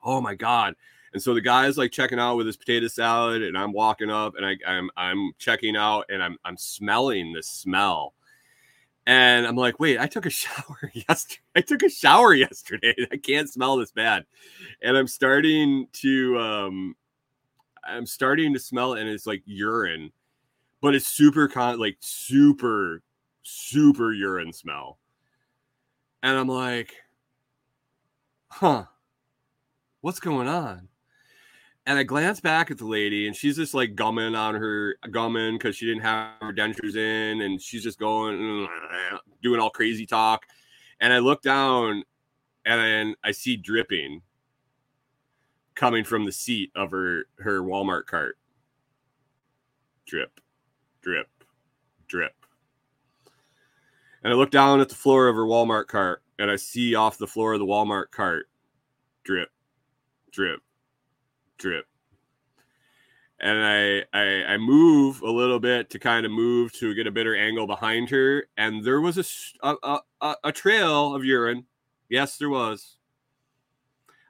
Oh my God. And so the guy's like checking out with his potato salad, and I'm walking up, and I'm checking out, and I'm smelling this smell. And I'm like, wait, I took a shower yesterday. I can't smell this bad. And I'm starting to smell it, and it's like urine, but it's super, super urine smell. And I'm like, huh, what's going on? And I glance back at the lady, and she's just like gumming because she didn't have her dentures in, and she's just going, doing all crazy talk. And I look down, and I see dripping coming from the seat of her Walmart cart. Drip, drip, drip. And I look down at the floor of her Walmart cart, and I see off the floor of the Walmart cart, drip, drip, drip. And I move a little bit to kind of move to get a better angle behind her, and there was a trail of urine. Yes, there was.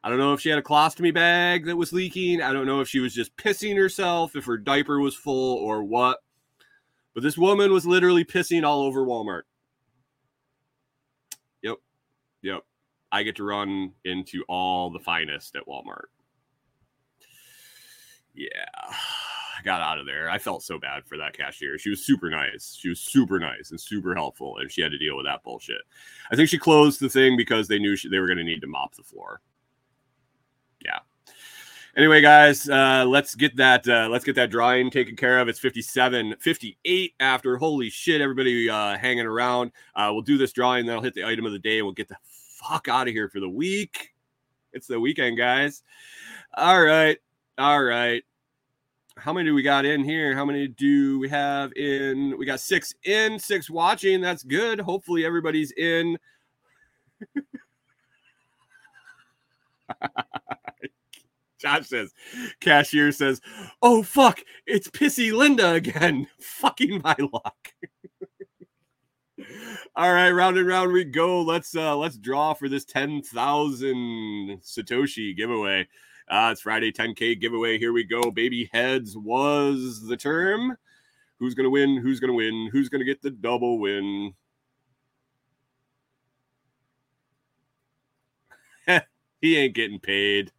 I don't know if she had a colostomy bag that was leaking. I don't know if she was just pissing herself, if her diaper was full or what. But this woman was literally pissing all over Walmart. Yep. Yep. I get to run into all the finest at Walmart. Yeah, I got out of there. I felt so bad for that cashier. She was super nice. She was super nice and super helpful, and she had to deal with that bullshit. I think she closed the thing because they knew they were going to need to mop the floor. Yeah. Anyway, guys, let's get that drawing taken care of. It's 57:58 after. Holy shit, everybody hanging around. We'll do this drawing, then I'll hit the item of the day, and we'll get the fuck out of here for the week. It's the weekend, guys. All right. How many do we got in here? How many do we have in? We got 6 in, 6 watching. That's good. Hopefully everybody's in. Josh says, cashier says, oh, fuck, it's pissy Linda again. Fucking my luck. All right, round and round we go. Let's draw for this 10,000 Satoshi giveaway. It's Friday 10K giveaway. Here we go. Baby heads was the term. Who's going to win? Who's going to win? Who's going to get the double win? He ain't getting paid.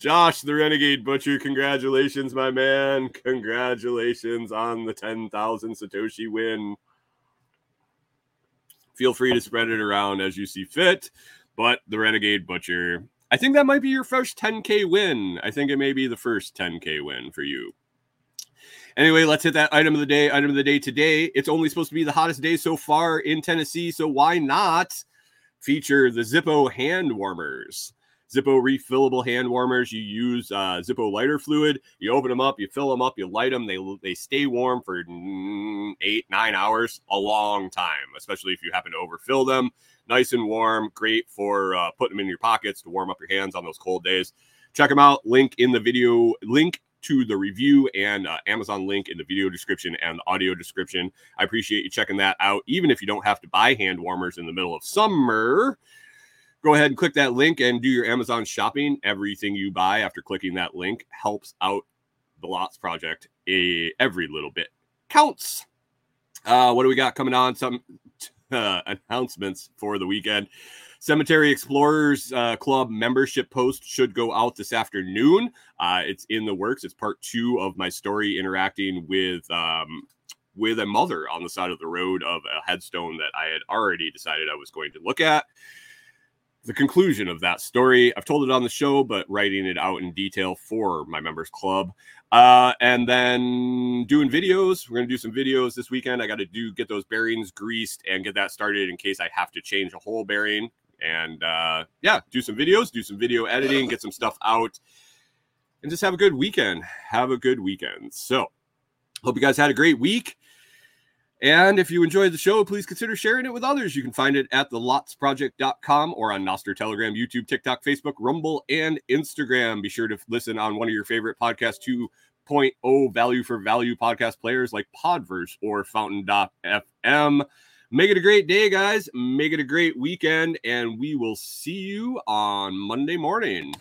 Josh, the Renegade Butcher, congratulations, my man. Congratulations on the 10,000 Satoshi win. Feel free to spread it around as you see fit. But the Renegade Butcher, I think that might be your first 10K win. I think it may be the first 10K win for you. Anyway, let's hit that item of the day. Item of the day today. It's only supposed to be the hottest day so far in Tennessee, so why not feature the Zippo hand warmers? Zippo refillable hand warmers. You use Zippo lighter fluid. You open them up, you fill them up, you light them. They stay warm for 8-9 hours, a long time, especially if you happen to overfill them. Nice and warm. Great for putting them in your pockets to warm up your hands on those cold days. Check them out. Link in the video. Link to the review and Amazon link in the video description and audio description. I appreciate you checking that out. Even if you don't have to buy hand warmers in the middle of summer, go ahead and click that link and do your Amazon shopping. Everything you buy after clicking that link helps out the Lots Project. Every little bit counts. What do we got coming on? Some announcements for the weekend. Cemetery Explorers Club membership post should go out this afternoon. It's in the works. It's part two of my story interacting with a mother on the side of the road of a headstone that I had already decided I was going to look at. The conclusion of that story, I've told it on the show, but writing it out in detail for my members club. And then doing videos. We're going to do some videos this weekend. I got to get those bearings greased and get that started in case I have to change a whole bearing. And do some videos, do some video editing, get some stuff out, and just have a good weekend. Have a good weekend. So hope you guys had a great week. And if you enjoyed the show, please consider sharing it with others. You can find it at thelotsproject.com or on Nostr, Telegram, YouTube, TikTok, Facebook, Rumble, and Instagram. Be sure to listen on one of your favorite podcast 2.0 value for value podcast players like Podverse or Fountain.fm. Make it a great day, guys. Make it a great weekend. And we will see you on Monday morning.